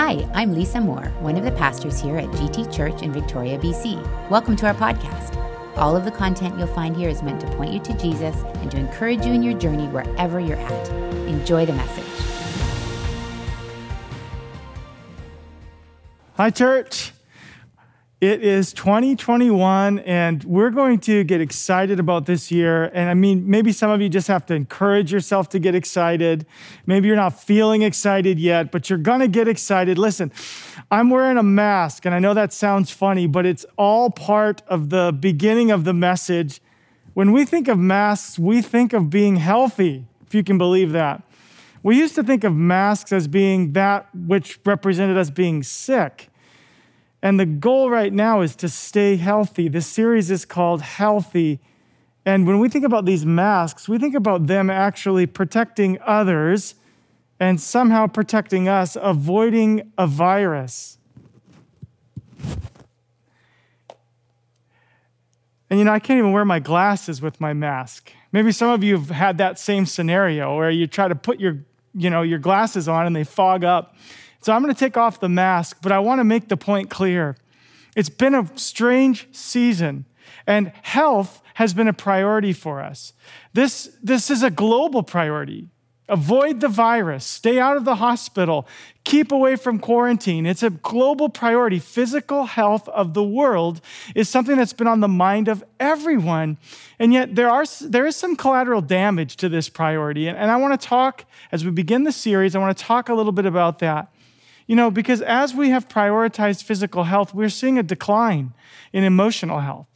Hi, I'm Lisa Moore, one of the pastors here at GT Church in Victoria, BC. Welcome to our podcast. All of the content you'll find here is meant to point you to Jesus and to encourage you in your journey wherever you're at. Enjoy the message. Hi, church. It is 2021, and we're going to get excited about this year. And I mean, maybe some of you just have to encourage yourself to get excited. Maybe you're not feeling excited yet, but you're going to get excited. Listen, I'm wearing a mask, and I know that sounds funny, but it's all part of the beginning of the message. When we think of masks, we think of being healthy, if you can believe that. We used to think of masks as being that which represented us being sick. And the goal right now is to stay healthy. This series is called Healthy. And when we think about these masks, we think about them actually protecting others and somehow protecting us, avoiding a virus. And I can't even wear my glasses with my mask. Maybe some of you have had that same scenario where you try to put your glasses on and they fog up. So I'm going to take off the mask, but I want to make the point clear. It's been a strange season, and health has been a priority for us. This is a global priority. Avoid the virus, stay out of the hospital, keep away from quarantine. It's a global priority. Physical health of the world is something that's been on the mind of everyone. And yet there is some collateral damage to this priority. And I want to talk, as we begin the series, I want to talk a little bit about that. Because as we have prioritized physical health, we're seeing a decline in emotional health.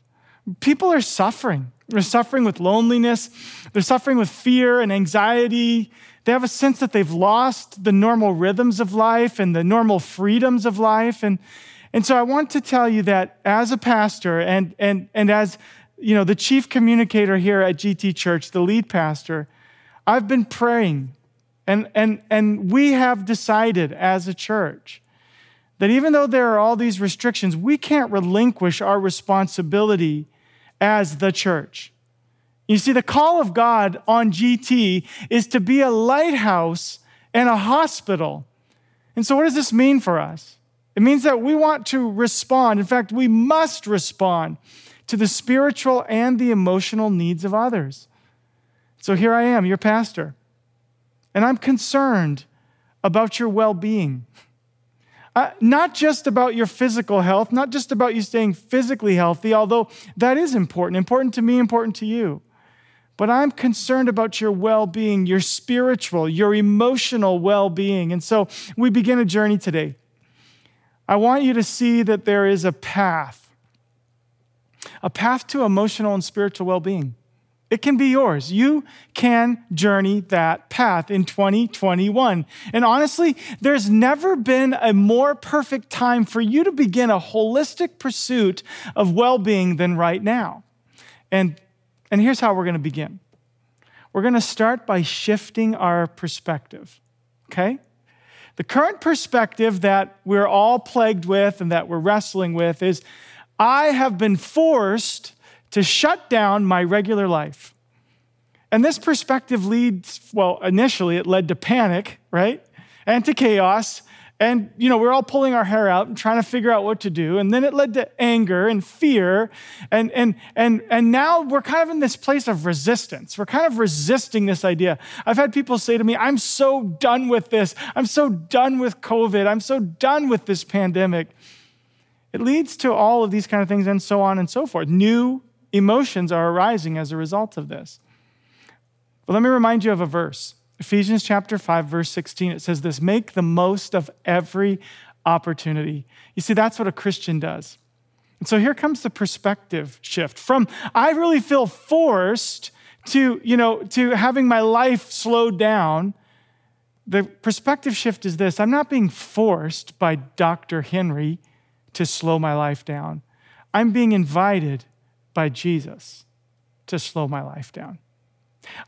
People are suffering. They're suffering with loneliness. They're suffering with fear and anxiety. They have a sense that they've lost the normal rhythms of life and the normal freedoms of life. And so I want to tell you that as a pastor and as the chief communicator here at GT Church, the lead pastor, I've been praying. And we have decided as a church that even though there are all these restrictions, we can't relinquish our responsibility as the church. You see, the call of God on GT is to be a lighthouse and a hospital. And so what does this mean for us? It means that we want to respond. In fact, we must respond to the spiritual and the emotional needs of others. So here I am, your pastor. And I'm concerned about your well-being. Not just about your physical health, not just about you staying physically healthy, although that is important to me, important to you. But I'm concerned about your well-being, your spiritual, your emotional well-being. And so we begin a journey today. I want you to see that there is a path to emotional and spiritual well-being. It can be yours. You can journey that path in 2021. And honestly, there's never been a more perfect time for you to begin a holistic pursuit of well-being than right now. And here's how we're going to begin. We're going to start by shifting our perspective, okay? The current perspective that we're all plagued with and that we're wrestling with is, I have been forced to shut down my regular life. And this perspective initially it led to panic, right? And to chaos. And, we're all pulling our hair out and trying to figure out what to do. And then it led to anger and fear. And now we're kind of in this place of resistance. We're kind of resisting this idea. I've had people say to me, I'm so done with this. I'm so done with COVID. I'm so done with this pandemic. It leads to all of these kind of things and so on and so forth. New emotions are arising as a result of this. But let me remind you of a verse. Ephesians chapter 5, verse 16, it says this, make the most of every opportunity. You see, that's what a Christian does. And so here comes the perspective shift from I really feel forced to having my life slowed down. The perspective shift is this, I'm not being forced by Dr. Henry to slow my life down. I'm being invited by Jesus to slow my life down.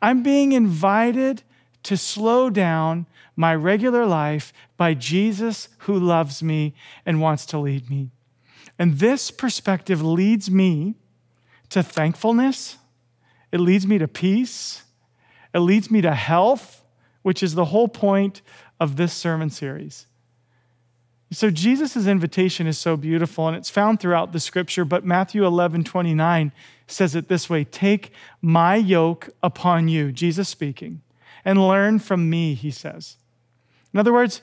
I'm being invited to slow down my regular life by Jesus who loves me and wants to lead me. And this perspective leads me to thankfulness. It leads me to peace. It leads me to health, which is the whole point of this sermon series. So Jesus' invitation is so beautiful, and it's found throughout the scripture, but Matthew 11:29 says it this way: take my yoke upon you, Jesus speaking, and learn from me, he says. In other words,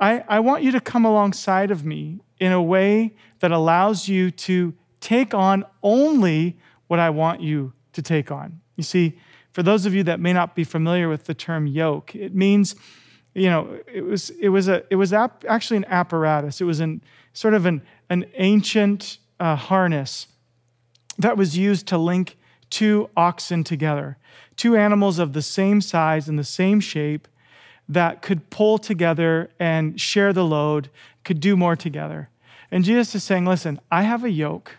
I want you to come alongside of me in a way that allows you to take on only what I want you to take on. You see, for those of you that may not be familiar with the term yoke, it means, you know, it was actually an apparatus. It was an ancient harness that was used to link two oxen together, two animals of the same size and the same shape that could pull together and share the load, could do more together. And Jesus is saying, listen, I have a yoke.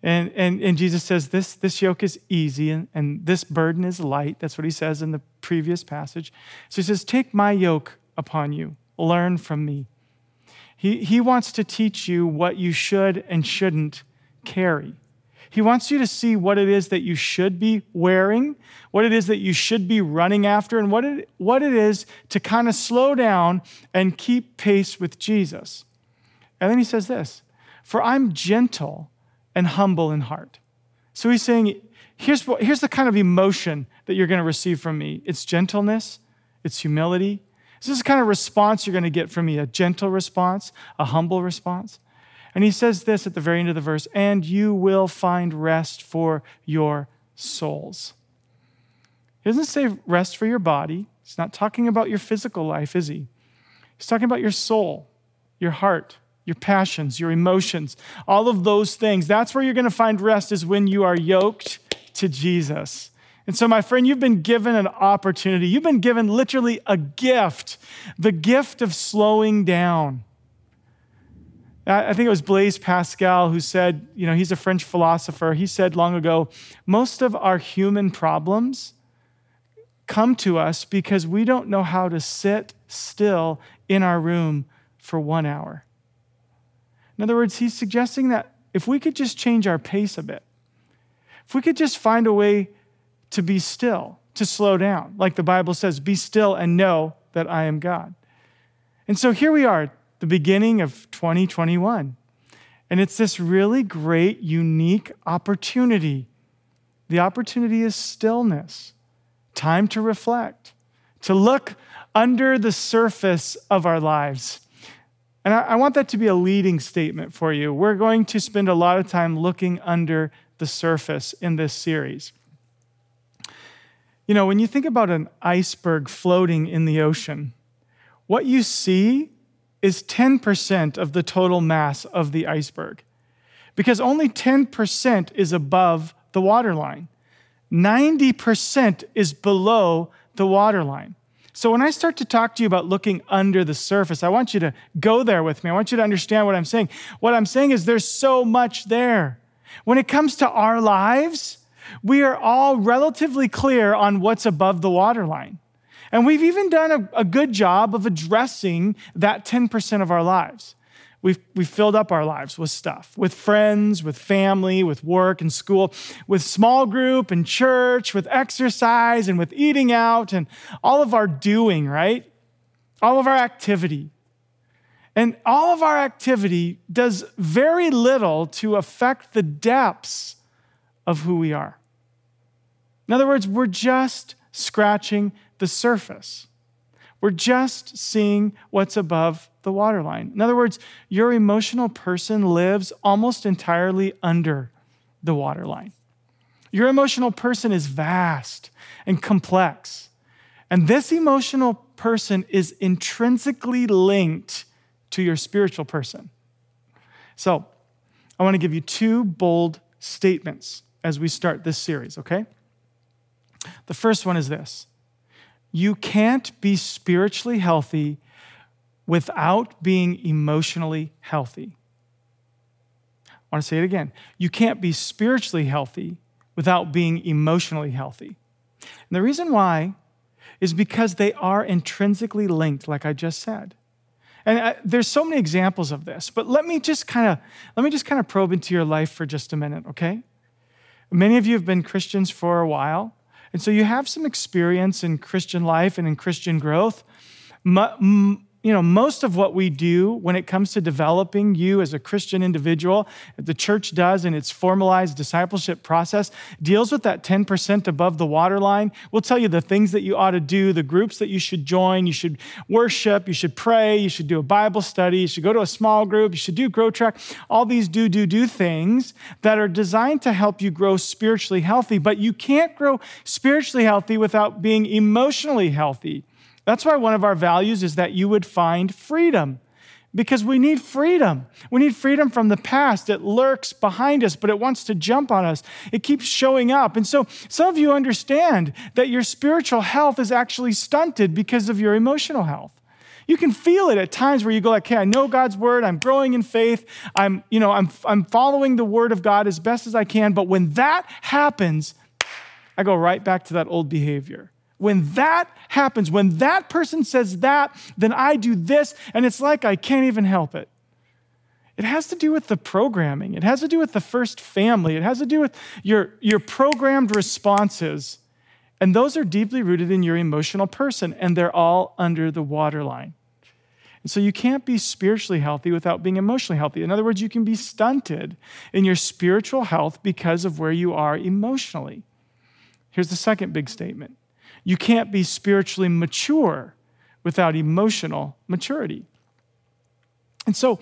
And Jesus says, this yoke is easy and this burden is light. That's what he says in the previous passage. So he says, take my yoke upon you. Learn from me. He wants to teach you what you should and shouldn't carry. He wants you to see what it is that you should be wearing, what it is that you should be running after, and what it is to kind of slow down and keep pace with Jesus. And then he says this: for I'm gentle and humble in heart. So he's saying, here's the kind of emotion that you're going to receive from me. It's gentleness, it's humility. So this is the kind of response you're going to get from me, a gentle response, a humble response. And he says this at the very end of the verse: and you will find rest for your souls. He doesn't say rest for your body. He's not talking about your physical life, is he? He's talking about your soul, your heart, your passions, your emotions, all of those things. That's where you're going to find rest, is when you are yoked to Jesus. And so, my friend, you've been given an opportunity. You've been given literally a gift, the gift of slowing down. I think it was Blaise Pascal who said, you know, he's a French philosopher. He said long ago, most of our human problems come to us because we don't know how to sit still in our room for 1 hour. In other words, he's suggesting that if we could just change our pace a bit, if we could just find a way to be still, to slow down, like the Bible says, be still and know that I am God. And so here we are, the beginning of 2021. And it's this really great, unique opportunity. The opportunity is stillness, time to reflect, to look under the surface of our lives. And I want that to be a leading statement for you. We're going to spend a lot of time looking under the surface in this series. You know, when you think about an iceberg floating in the ocean, what you see is 10% of the total mass of the iceberg, because only 10% is above the waterline. 90% is below the waterline. So when I start to talk to you about looking under the surface, I want you to go there with me. I want you to understand what I'm saying. What I'm saying is there's so much there. When it comes to our lives, we are all relatively clear on what's above the waterline. And we've even done a good job of addressing that 10% of our lives. We've filled up our lives with stuff, with friends, with family, with work and school, with small group and church, with exercise and with eating out and all of our doing, right? All of our activity. And all of our activity does very little to affect the depths of who we are. In other words, we're just scratching the surface. We're just seeing what's above the waterline. In other words, your emotional person lives almost entirely under the waterline. Your emotional person is vast and complex. And this emotional person is intrinsically linked to your spiritual person. So I want to give you two bold statements as we start this series, okay? The first one is this: you can't be spiritually healthy without being emotionally healthy. I want to say it again. You can't be spiritually healthy without being emotionally healthy. And the reason why is because they are intrinsically linked, like I just said. And there's so many examples of this, but let me just kind of probe into your life for just a minute, okay? Many of you have been Christians for a while. And so you have some experience in Christian life and in Christian growth. you know, most of what we do when it comes to developing you as a Christian individual, the church does in its formalized discipleship process, deals with that 10% above the waterline. We'll tell you the things that you ought to do, the groups that you should join, you should worship, you should pray, you should do a Bible study, you should go to a small group, you should do Grow Track, all these do things that are designed to help you grow spiritually healthy, but you can't grow spiritually healthy without being emotionally healthy. That's why one of our values is that you would find freedom, because we need freedom. We need freedom from the past. It lurks behind us, but it wants to jump on us. It keeps showing up. And so some of you understand that your spiritual health is actually stunted because of your emotional health. You can feel it at times where you go like, "Hey, I know God's word. I'm growing in faith. I'm following the word of God as best as I can." But when that happens, I go right back to that old behavior. When that happens, when that person says that, then I do this, and it's like I can't even help it. It has to do with the programming. It has to do with the first family. It has to do with your programmed responses, and those are deeply rooted in your emotional person, and they're all under the waterline. And so you can't be spiritually healthy without being emotionally healthy. In other words, you can be stunted in your spiritual health because of where you are emotionally. Here's the second big statement. You can't be spiritually mature without emotional maturity. And so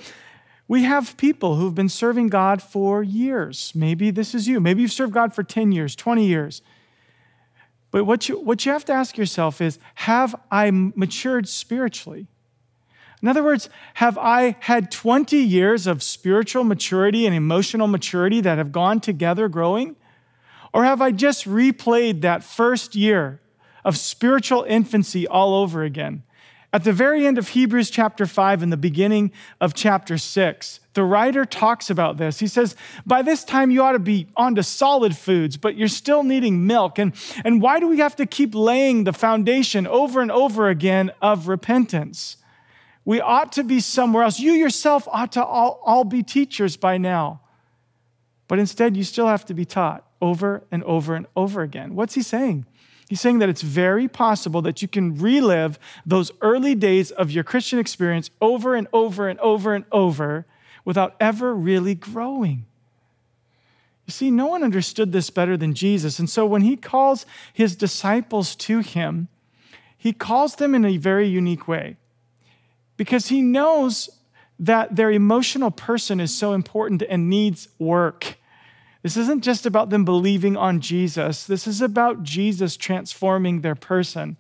we have people who've been serving God for years. Maybe this is you. Maybe you've served God for 10 years, 20 years. But what you have to ask yourself is, have I matured spiritually? In other words, have I had 20 years of spiritual maturity and emotional maturity that have gone together growing? Or have I just replayed that first year of spiritual infancy all over again? At the very end of Hebrews chapter 5 and the beginning of chapter 6, the writer talks about this. He says, by this time you ought to be onto solid foods, but you're still needing milk. And why do we have to keep laying the foundation over and over again of repentance? We ought to be somewhere else. You yourself ought to all be teachers by now. But instead, you still have to be taught over and over and over again. What's he saying? He's saying that it's very possible that you can relive those early days of your Christian experience over and over and over and over without ever really growing. You see, no one understood this better than Jesus. And so when he calls his disciples to him, he calls them in a very unique way because he knows that their emotional person is so important and needs work. This isn't just about them believing on Jesus. This is about Jesus transforming their person.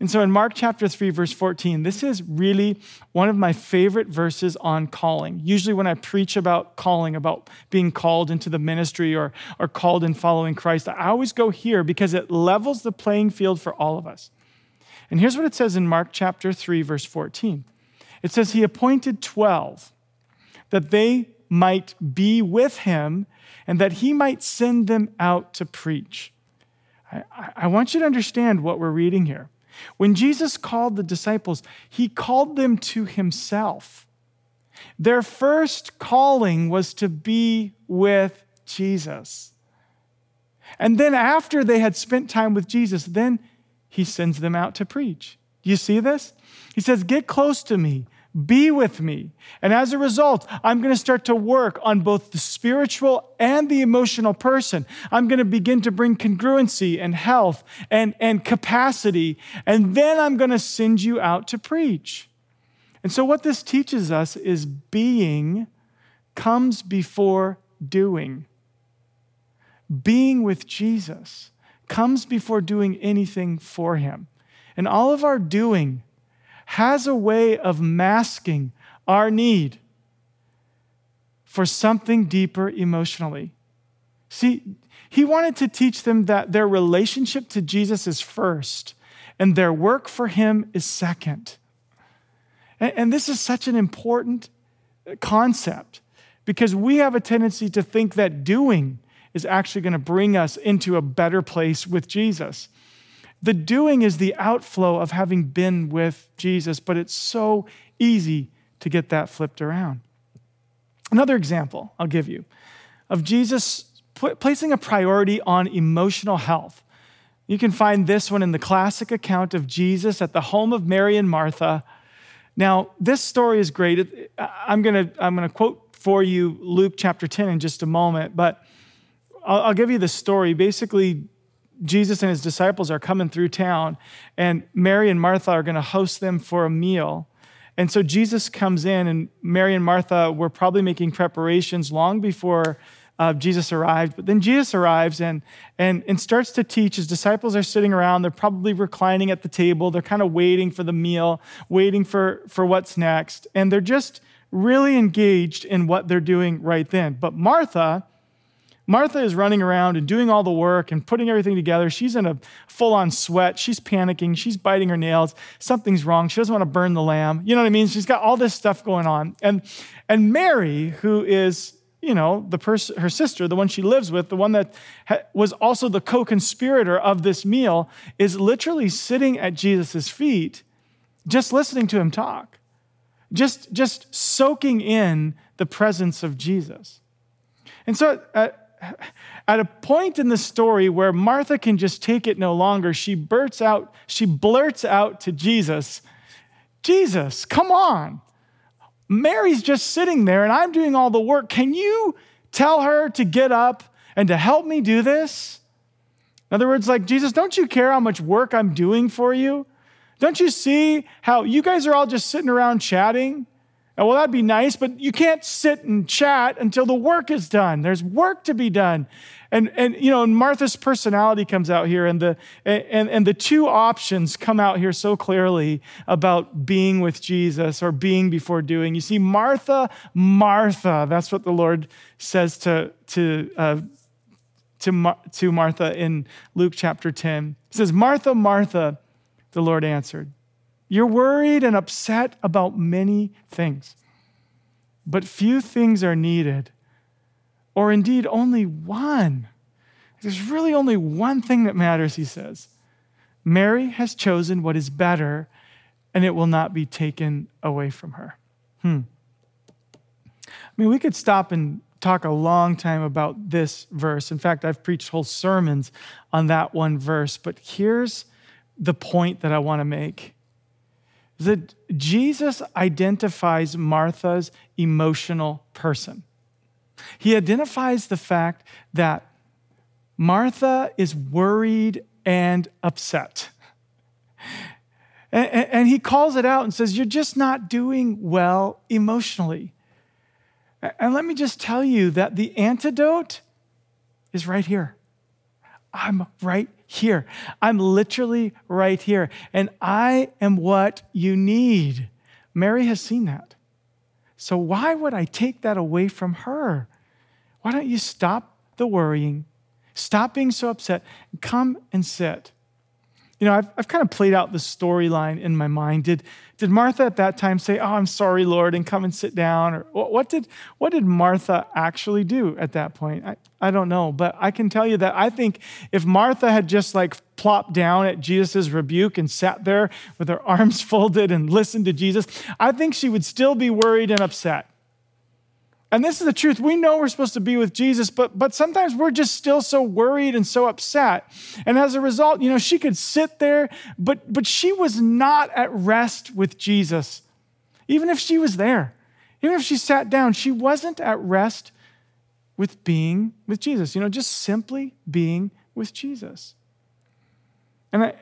And so in Mark chapter 3, verse 14, this is really one of my favorite verses on calling. Usually when I preach about calling, about being called into the ministry or called in following Christ, I always go here because it levels the playing field for all of us. And here's what it says in Mark chapter 3, verse 14. It says, he appointed 12 that they might be with him and that he might send them out to preach. I want you to understand what we're reading here. When Jesus called the disciples, he called them to himself. Their first calling was to be with Jesus. And then after they had spent time with Jesus, then he sends them out to preach. Do you see this? He says, get close to me. Be with me. And as a result, I'm going to start to work on both the spiritual and the emotional person. I'm going to begin to bring congruency and health and capacity. And then I'm going to send you out to preach. And so what this teaches us is being comes before doing. Being with Jesus comes before doing anything for him. And all of our doing has a way of masking our need for something deeper emotionally. See, he wanted to teach them that their relationship to Jesus is first and their work for him is second. And this is such an important concept because we have a tendency to think that doing is actually going to bring us into a better place with Jesus. The doing is the outflow of having been with Jesus, but it's so easy to get that flipped around. Another example I'll give you of Jesus placing a priority on emotional health. You can find this one in the classic account of Jesus at the home of Mary and Martha. Now, this story is great. I'm gonna quote for you Luke chapter 10 in just a moment, but I'll give you the story. Basically, Jesus and his disciples are coming through town, and Mary and Martha are going to host them for a meal. And so Jesus comes in, and Mary and Martha were probably making preparations long before Jesus arrived. But then Jesus arrives and starts to teach. His disciples are sitting around. They're probably reclining at the table. They're kind of waiting for the meal, waiting for what's next. And they're just really engaged in what they're doing right then. But Martha is running around and doing all the work and putting everything together. She's in a full-on sweat. She's panicking. She's biting her nails. Something's wrong. She doesn't want to burn the lamb. You know what I mean? She's got all this stuff going on. And Mary, who is, you know, her sister, the one she lives with, the one that was also the co-conspirator of this meal, is literally sitting at Jesus' feet, just listening to him talk, just soaking in the presence of Jesus. And so at a point in the story where Martha can just take it no longer, she blurts out to Jesus, "Jesus, come on. Mary's just sitting there and I'm doing all the work. Can you tell her to get up and to help me do this?" In other words, like, Jesus, don't you care how much work I'm doing for you? Don't you see how you guys are all just sitting around chatting? Well, that'd be nice, but you can't sit and chat until the work is done. There's work to be done. And you know, and Martha's personality comes out here, and the two options come out here so clearly about being with Jesus or being before doing. You see, Martha, Martha, that's what the Lord says to Martha in Luke chapter 10. He says, "Martha, Martha," the Lord answered, "you're worried and upset about many things, but few things are needed, or indeed only one." There's really only one thing that matters, he says. Mary has chosen what is better, and it will not be taken away from her. I mean, we could stop and talk a long time about this verse. In fact, I've preached whole sermons on that one verse, but here's the point that I want to make. That Jesus identifies Martha's emotional person. He identifies the fact that Martha is worried and upset. And he calls it out and says, "You're just not doing well emotionally." And let me just tell you that the antidote is right here. I'm right here. I'm literally right here. And I am what you need. Mary has seen that. So why would I take that away from her? Why don't you stop the worrying, stop being so upset, and come and sit? You know, I've kind of played out the storyline in my mind. Did Martha at that time say, "Oh, I'm sorry, Lord," and come and sit down? Or what did Martha actually do at that point? I don't know, but I can tell you that I think if Martha had just like plopped down at Jesus' rebuke and sat there with her arms folded and listened to Jesus, I think she would still be worried and upset. And this is the truth. We know we're supposed to be with Jesus, but sometimes we're just still so worried and so upset. And as a result, you know, she could sit there, but she was not at rest with Jesus. Even if she was there, even if she sat down, she wasn't at rest with being with Jesus. You know, just simply being with Jesus. And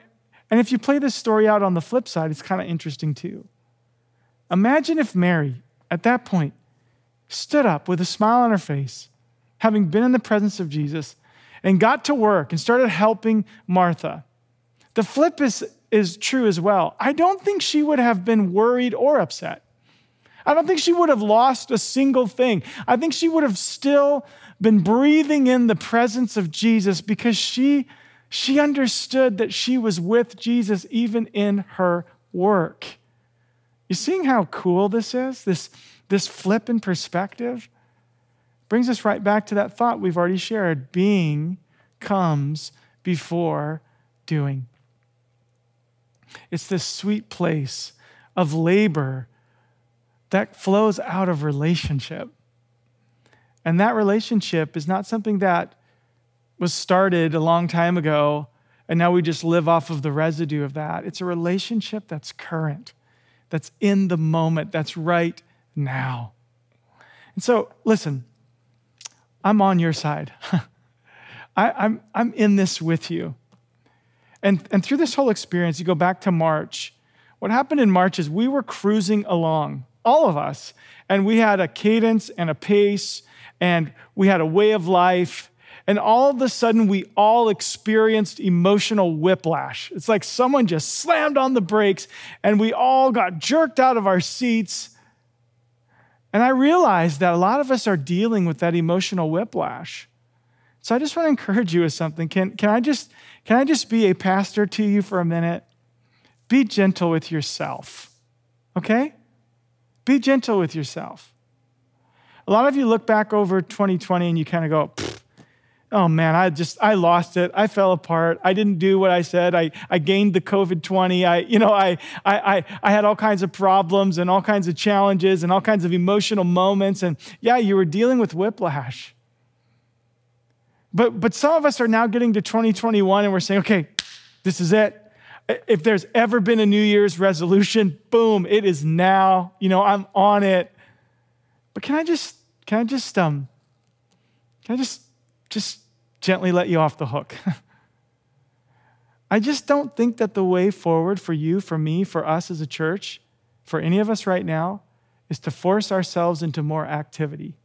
if you play this story out on the flip side, it's kind of interesting too. Imagine if Mary, at that point, stood up with a smile on her face, having been in the presence of Jesus, and got to work and started helping Martha. The flip is true as well. I don't think she would have been worried or upset. I don't think she would have lost a single thing. I think she would have still been breathing in the presence of Jesus because she understood that she was with Jesus even in her work. You seeing how cool this is? This flip in perspective brings us right back to that thought we've already shared. Being comes before doing. It's this sweet place of labor that flows out of relationship. And that relationship is not something that was started a long time ago, and now we just live off of the residue of that. It's a relationship that's current, that's in the moment, that's right now. And so, listen, I'm on your side. I'm in this with you. And through this whole experience, you go back to March. What happened in March is we were cruising along, all of us, and we had a cadence and a pace, and we had a way of life, and all of a sudden, we all experienced emotional whiplash. It's like someone just slammed on the brakes, and we all got jerked out of our seats. And I realized that a lot of us are dealing with that emotional whiplash. So I just want to encourage you with something. Can I just be a pastor to you for a minute? Be gentle with yourself, okay? Be gentle with yourself. A lot of you look back over 2020 and you kind of go, oh man, I lost it. I fell apart. I didn't do what I said. I gained the COVID-20. I had all kinds of problems and all kinds of challenges and all kinds of emotional moments. And yeah, you were dealing with whiplash. But some of us are now getting to 2021 and we're saying, okay, this is it. If there's ever been a New Year's resolution, boom, it is now. You know, I'm on it. But can I just gently let you off the hook? I just don't think that the way forward for you, for me, for us as a church, for any of us right now, is to force ourselves into more activity.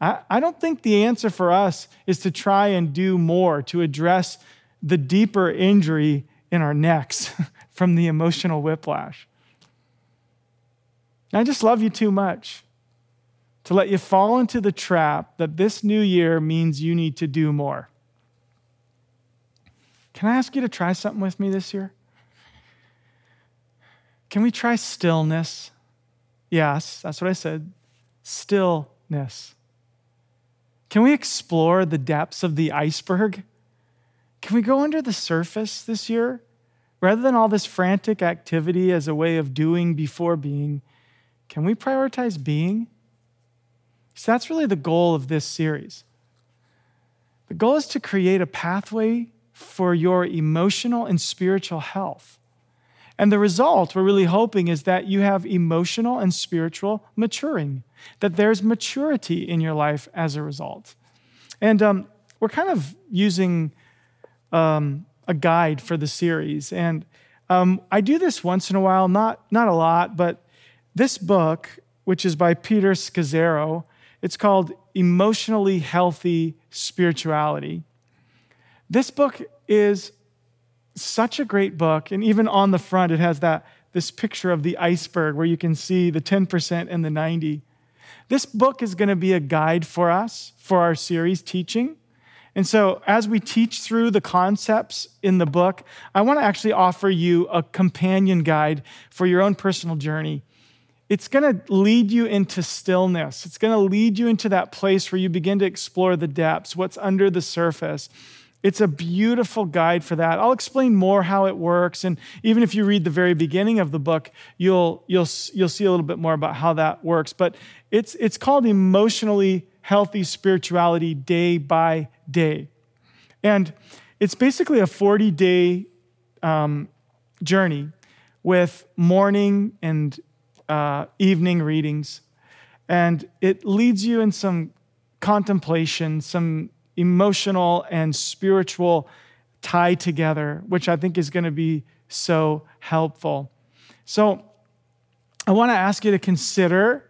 I don't think the answer for us is to try and do more to address the deeper injury in our necks from the emotional whiplash. I just love you too much to let you fall into the trap that this new year means you need to do more. Can I ask you to try something with me this year? Can we try stillness? Yes, that's what I said. Stillness. Can we explore the depths of the iceberg? Can we go under the surface this year? Rather than all this frantic activity as a way of doing before being, can we prioritize being? So that's really the goal of this series. The goal is to create a pathway for your emotional and spiritual health. And the result we're really hoping is that you have emotional and spiritual maturing, that there's maturity in your life as a result. And we're kind of using a guide for the series. And I do this once in a while, not a lot, but this book, which is by Peter Scazzero, it's called Emotionally Healthy Spirituality. This book is such a great book, and even on the front, it has this picture of the iceberg where you can see the 10% and the 90%. This book is going to be a guide for us, for our series teaching. And so as we teach through the concepts in the book, I want to actually offer you a companion guide for your own personal journey. It's going to lead you into stillness. It's going to lead you into that place where you begin to explore the depths, what's under the surface. It's a beautiful guide for that. I'll explain more how it works, and even if you read the very beginning of the book, you'll see a little bit more about how that works. But it's called Emotionally Healthy Spirituality Day by Day, and it's basically a 40-day journey with morning and evening readings, and it leads you in some contemplation, some emotional and spiritual tie together, which I think is going to be so helpful. So I want to ask you to consider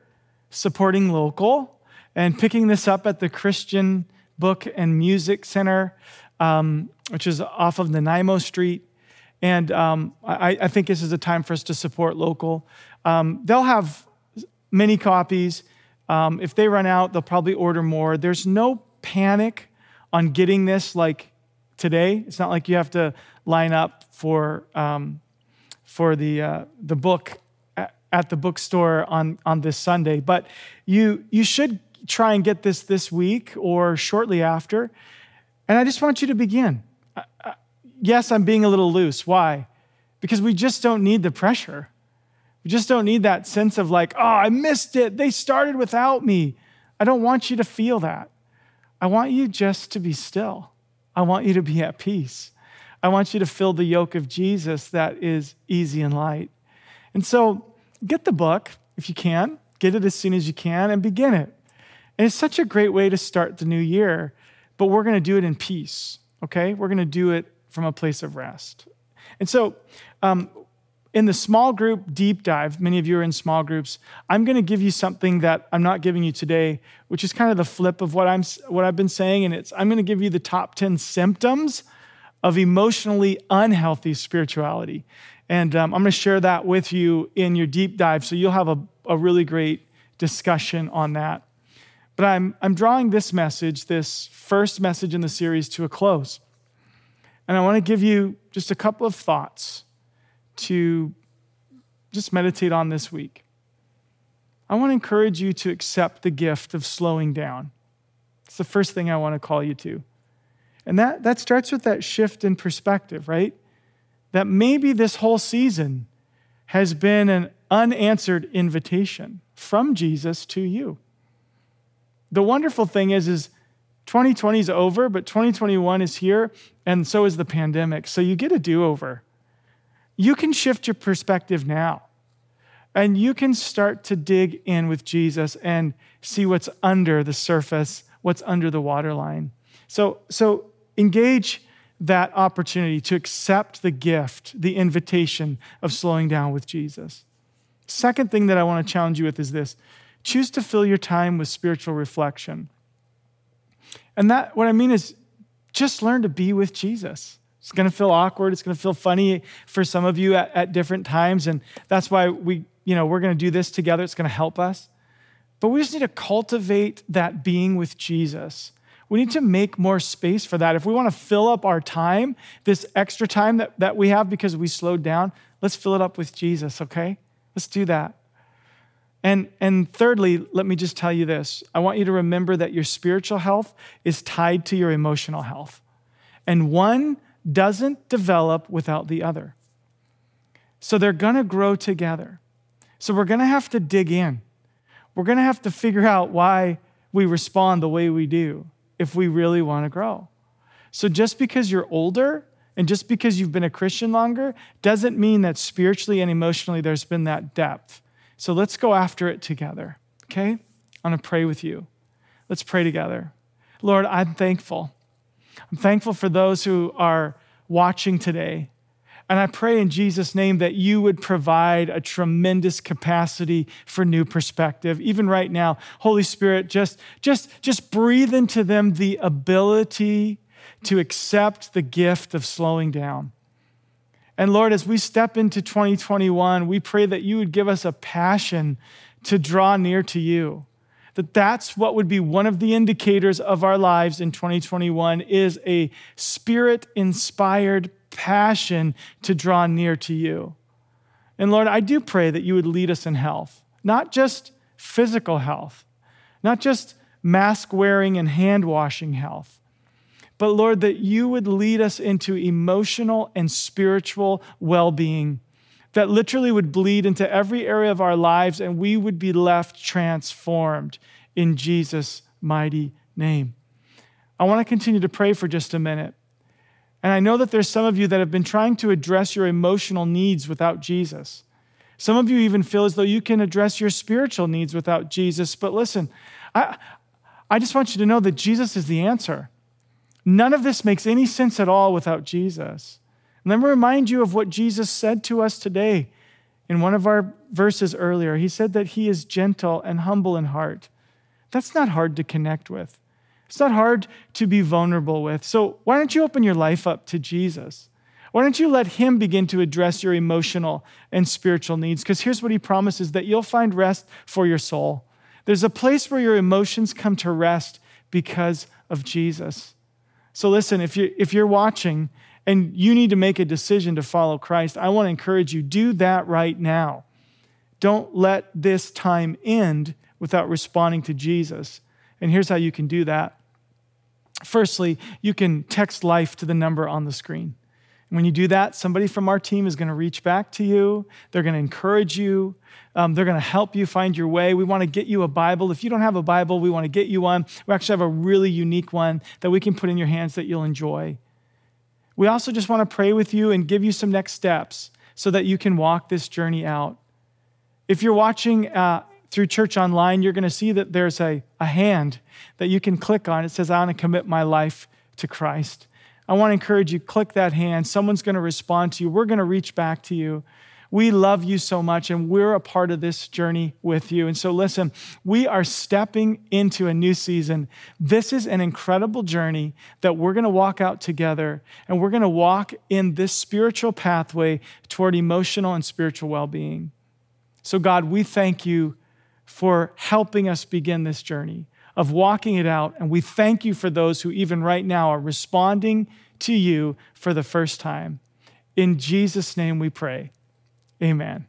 supporting local and picking this up at the Christian Book and Music Center, which is off of Nanaimo Street. And I think this is a time for us to support local. They'll have many copies. If they run out, they'll probably order more. There's no panic on getting this like today. It's not like you have to line up for the book at the bookstore on this Sunday. But you should try and get this week or shortly after. And I just want you to begin. Yes, I'm being a little loose. Why? Because we just don't need the pressure. We just don't need that sense of like, oh, I missed it. They started without me. I don't want you to feel that. I want you just to be still. I want you to be at peace. I want you to feel the yoke of Jesus that is easy and light. And so get the book if you can. Get it as soon as you can and begin it. And it's such a great way to start the new year, but we're going to do it in peace, okay? We're going to do it from a place of rest. And so in the small group deep dive, many of you are in small groups, I'm going to give you something that I'm not giving you today, which is kind of the flip of what I've been saying, and I'm going to give you the top 10 symptoms of emotionally unhealthy spirituality. And I'm going to share that with you in your deep dive, so you'll have a really great discussion on that. But I'm drawing this message, this first message in the series, to a close. And I want to give you just a couple of thoughts to just meditate on this week. I want to encourage you to accept the gift of slowing down. It's the first thing I want to call you to. And that starts with that shift in perspective, right? That maybe this whole season has been an unanswered invitation from Jesus to you. The wonderful thing is 2020 is over, but 2021 is here, and so is the pandemic. So you get a do-over. You can shift your perspective now, and you can start to dig in with Jesus and see what's under the surface, what's under the waterline. So engage that opportunity to accept the gift, the invitation of slowing down with Jesus. Second thing that I want to challenge you with is this: choose to fill your time with spiritual reflection. And that, what I mean is, just learn to be with Jesus. It's going to feel awkward. It's going to feel funny for some of you at different times. And that's why we're going to do this together. It's going to help us. But we just need to cultivate that being with Jesus. We need to make more space for that. If we want to fill up our time, this extra time that we have because we slowed down, let's fill it up with Jesus, okay? Let's do that. And thirdly, let me just tell you this. I want you to remember that your spiritual health is tied to your emotional health. And one doesn't develop without the other. So they're going to grow together. So we're going to have to dig in. We're going to have to figure out why we respond the way we do if we really want to grow. So just because you're older and just because you've been a Christian longer doesn't mean that spiritually and emotionally there's been that depth. So let's go after it together, okay? I'm gonna pray with you. Let's pray together. Lord, I'm thankful. I'm thankful for those who are watching today. And I pray in Jesus' name that you would provide a tremendous capacity for new perspective. Even right now, Holy Spirit, just breathe into them the ability to accept the gift of slowing down. And Lord, as we step into 2021, we pray that you would give us a passion to draw near to you, that that's what would be one of the indicators of our lives in 2021 is a spirit-inspired passion to draw near to you. And Lord, I do pray that you would lead us in health, not just physical health, not just mask wearing and hand washing health, but Lord, that you would lead us into emotional and spiritual well-being that literally would bleed into every area of our lives, and we would be left transformed in Jesus' mighty name. I want to continue to pray for just a minute. And I know that there's some of you that have been trying to address your emotional needs without Jesus. Some of you even feel as though you can address your spiritual needs without Jesus. But listen, I just want you to know that Jesus is the answer. None of this makes any sense at all without Jesus. And let me remind you of what Jesus said to us today in one of our verses earlier. He said that he is gentle and humble in heart. That's not hard to connect with. It's not hard to be vulnerable with. So why don't you open your life up to Jesus? Why don't you let him begin to address your emotional and spiritual needs? Because here's what he promises, that you'll find rest for your soul. There's a place where your emotions come to rest because of Jesus. So listen, if you're watching and you need to make a decision to follow Christ, I want to encourage you, do that right now. Don't let this time end without responding to Jesus. And here's how you can do that. Firstly, you can text LIFE to the number on the screen. And when you do that, somebody from our team is going to reach back to you. They're going to encourage you. They're going to help you find your way. We want to get you a Bible. If you don't have a Bible, we want to get you one. We actually have a really unique one that we can put in your hands that you'll enjoy. We also just want to pray with you and give you some next steps so that you can walk this journey out. If you're watching through Church Online, you're going to see that there's a hand that you can click on. It says, I want to commit my life to Christ. I want to encourage you, click that hand. Someone's going to respond to you. We're going to reach back to you. We love you so much, and we're a part of this journey with you. And so listen, we are stepping into a new season. This is an incredible journey that we're going to walk out together, and we're going to walk in this spiritual pathway toward emotional and spiritual well-being. So God, we thank you for helping us begin this journey of walking it out, and we thank you for those who even right now are responding to you for the first time. In Jesus' name we pray. Amen.